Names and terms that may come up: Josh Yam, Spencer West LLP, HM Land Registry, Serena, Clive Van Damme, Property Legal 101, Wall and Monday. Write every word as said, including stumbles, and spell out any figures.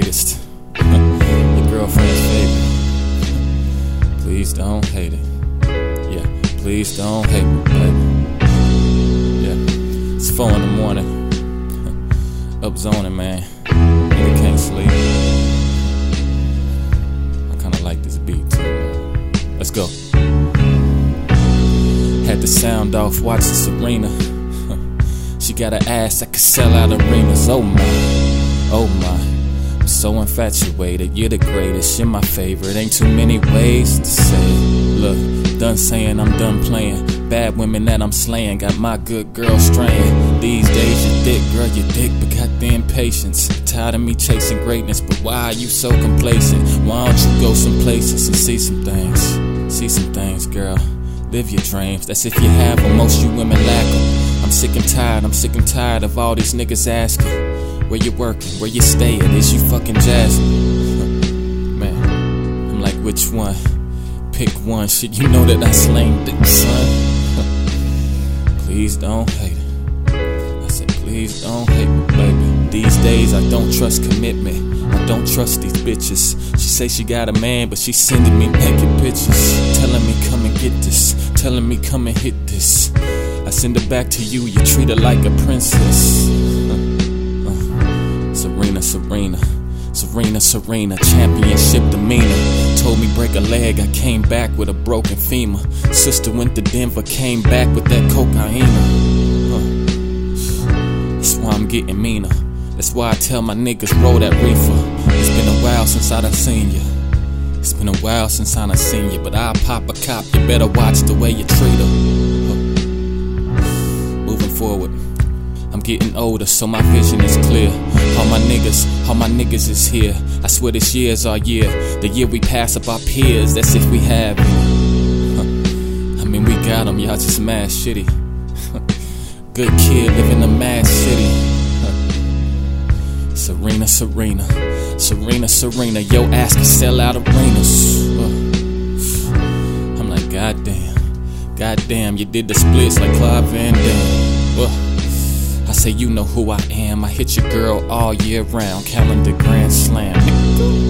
greatest. Your girlfriend's favorite. Please don't hate it. Yeah, please don't hate me, baby. Yeah, it's four in the morning. Up zoning, man. Nigga can't sleep. I kinda like this beat too. Let's go. Had the sound off, watching Serena. She got an ass that could sell out arenas. Oh my, oh my, I'm so infatuated. You're the greatest, you're my favorite. Ain't too many ways to say it. Look, done saying, I'm done playing. Bad women that I'm slaying got my good girl straying. These days you're thick, girl, you're thick, but got the impatience. Tired of me chasing greatness, but why are you so complacent? Why don't you go some places and see some things? See some things, girl. Live your dreams, that's if you have them, most you women lack them. I'm sick and tired, I'm sick and tired of all these niggas asking where you working, where you staying, is you fucking Jasmine? Man, I'm like, which one? Pick one, shit, you know that I slain dick, son. Please don't hate it. I said, please don't hate me, baby. These days I don't trust commitment, I don't trust these bitches. She say she got a man, but she sending me naked pictures, telling me come and get this, telling me come and hit this. I send it back to you, you treat her like a princess. uh, uh, Serena, Serena, Serena, Serena, championship demeanor. Told me break a leg, I came back with a broken femur. Sister went to Denver, came back with that cocaine. uh, That's why I'm getting meaner, that's why I tell my niggas roll that reefer. It's been a while since I done seen you. It's been a while since I done seen you, but I'll pop a cop. You better watch the way you treat her. Moving forward, I'm getting older, so my vision is clear. All my niggas, all my niggas is here. I swear this year's our year, the year we pass up our peers. That's if we have it. Huh. I mean, we got them, y'all just mad shitty. Good kid living in a mad city. Huh. Serena, Serena. Serena, Serena, yo ass can sell out arenas. uh, I'm like, goddamn, goddamn, you did the splits like Clive Van Damme. uh, I say, you know who I am, I hit your girl all year round. Calendar grand slam.